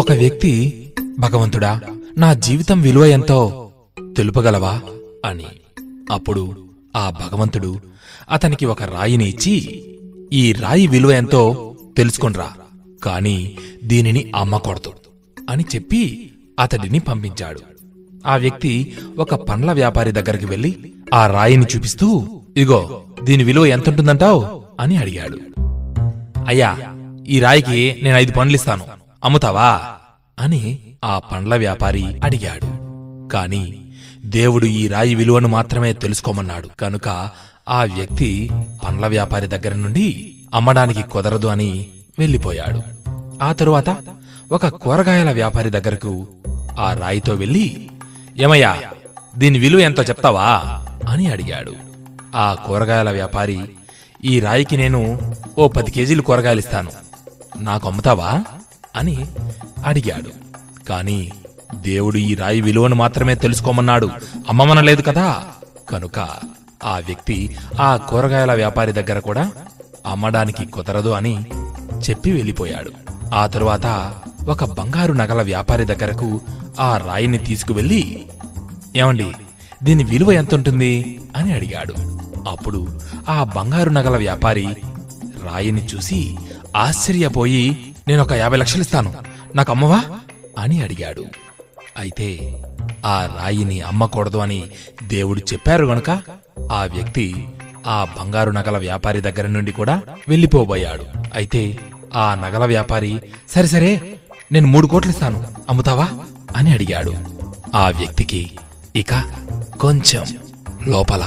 ఒక వ్యక్తి, భగవంతుడా, నా జీవితం విలువ ఎంతో తెలుపగలవా అని. అప్పుడు ఆ భగవంతుడు అతనికి ఒక రాయిని ఇచ్చి, ఈ రాయి విలువ ఎంతో తెలుసుకొనరా, కాని దీనిని అమ్మకూడదు అని చెప్పి అతడిని పంపించాడు. ఆ వ్యక్తి ఒక పండ్ల వ్యాపారి దగ్గరికి వెళ్లి ఆ రాయిని చూపిస్తూ, ఇగో దీని విలువ ఎంతుంటుందంటావు అని అడిగాడు. అయ్యా, ఈ రాయికి నేను 5 పండ్లిస్తాను, అమ్ముతావా అని ఆ పండ్ల వ్యాపారి అడిగాడు. కాని దేవుడు ఈ రాయి విలువను మాత్రమే తెలుసుకోమన్నాడు కనుక ఆ వ్యక్తి పండ్ల వ్యాపారి దగ్గర నుండి అమ్మడానికి కుదరదు అని వెళ్ళిపోయాడు. ఆ తరువాత ఒక కూరగాయల వ్యాపారి దగ్గరకు ఆ రాయితో వెళ్ళి, ఏమయ్యా, దీని విలువ ఎంతో చెప్తావా అని అడిగాడు. ఆ కూరగాయల వ్యాపారి, ఈ రాయికి నేను 10 కేజీలు కూరగాయలిస్తాను, నాకు అమ్ముతావా అని అడిగాడు. కాని దేవుడు ఈ రాయి విలువను మాత్రమే తెలుసుకోమన్నాడు, అమ్మమనలేదు కదా. కనుక ఆ వ్యక్తి ఆ కూరగాయల వ్యాపారి దగ్గర కూడా అమ్మడానికి కుదరదు అని చెప్పి వెళ్ళిపోయాడు. ఆ తరువాత ఒక బంగారు నగల వ్యాపారి దగ్గరకు ఆ రాయిని తీసుకువెళ్ళి, ఏమండి, దీని విలువ ఎంతుంటుంది అని అడిగాడు. అప్పుడు ఆ బంగారు నగల వ్యాపారి రాయిని చూసి ఆశ్చర్యపోయి, నేనొక 50 లక్షలిస్తాను, నాకు అమ్మవా అని అడిగాడు. అయితే ఆ రాయిని అమ్మకూడదు అని దేవుడు చెప్పారు గనుక ఆ వ్యక్తి ఆ బంగారు నగల వ్యాపారి దగ్గర నుండి కూడా వెళ్ళిపోబోయాడు. అయితే ఆ నగల వ్యాపారి, సరే నేను 3 కోట్లిస్తాను, అమ్ముతావా అని అడిగాడు. ఆ వ్యక్తికి ఇక కొంచెం లోపల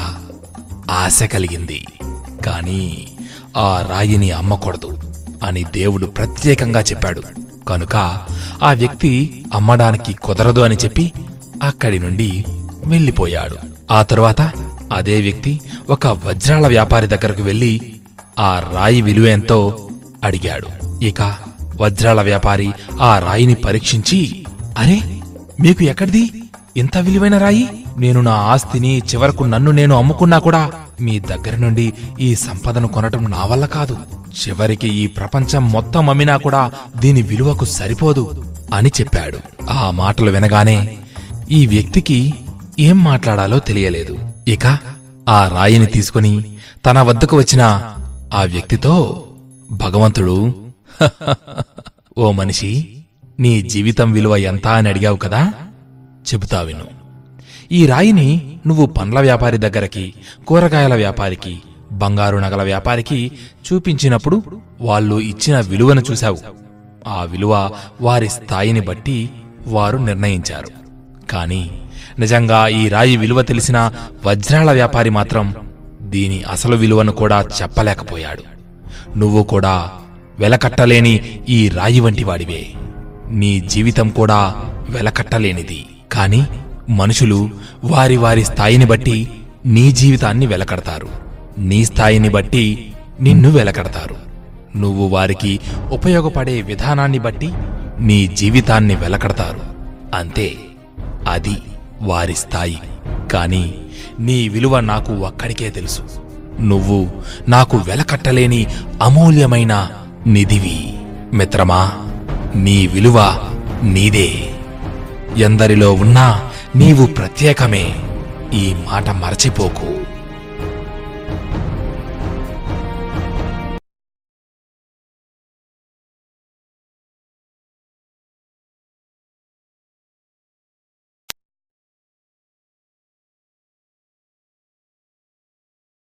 ఆశ కలిగింది. కాని ఆ రాయిని అమ్మకూడదు అని దేవుడు ప్రత్యేకంగా చెప్పాడు కనుక ఆ వ్యక్తి అమ్మడానికి కుదరదు అని చెప్పి అక్కడి నుండి వెళ్ళిపోయాడు. ఆ తరువాత అదే వ్యక్తి ఒక వజ్రాల వ్యాపారి దగ్గరకు వెళ్ళి ఆ రాయి విలువ ఎంతో అడిగాడు. ఇక వజ్రాల వ్యాపారి ఆ రాయిని పరీక్షించి, అరే, మీకు ఎక్కడిది ఇంత విలువైన రాయి? నేను నా ఆస్తిని, చివరకు నన్ను నేను అమ్ముకున్నా కూడా మీ దగ్గర నుండి ఈ సంపదను కొనటం నా వల్ల కాదు. చివరికి ఈ ప్రపంచం మొత్తం అమ్మినా కూడా దీని విలువకు సరిపోదు అని చెప్పాడు. ఆ మాటలు వినగానే ఈ వ్యక్తికి ఏం మాట్లాడాలో తెలియలేదు. ఇక ఆ రాయిని తీసుకుని తన వద్దకు వచ్చిన ఆ వ్యక్తితో, భగవంతుడు, ఓ మనిషి, నీ జీవితం విలువ ఎంత అని అడిగావు కదా, చెబుతా విను. ఈ రాయిని నువ్వు పండ్ల వ్యాపారి దగ్గరికి, కూరగాయల వ్యాపారికి, బంగారు నగల వ్యాపారికి చూపించినప్పుడు వాళ్ళు ఇచ్చిన విలువను చూశావు. ఆ విలువ వారి స్థాయిని బట్టి వారు నిర్ణయించారు. కాని నిజంగా ఈ రాయి విలువ తెలిసిన వజ్రాల వ్యాపారి మాత్రం దీని అసలు విలువను కూడా చెప్పలేకపోయాడు. నువ్వు కూడా వెలకట్టలేని ఈ రాయి వంటివాడివే. నీ జీవితం కూడా వెలకట్టలేనిది. కాని మనుషులు వారి వారి స్థాయిని బట్టి నీ జీవితాన్ని వెలకడతారు, నీ స్థాయిని బట్టి నిన్ను వెలకడతారు. నువ్వు వారికి ఉపయోగపడే విధానాన్ని బట్టి నీ జీవితాన్ని వెలకడతారు. అంతే, అది వారి స్థాయి. కాని నీ విలువ నాకు ఒక్కడికే తెలుసు. నువ్వు నాకు వెలకట్టలేని అమూల్యమైన నిధివి. మిత్రమా, నీ విలువ నీదే. ఎందరిలో ఉన్నా నీవు ప్రత్యేకమే. ఈ మాట మరచిపోకు.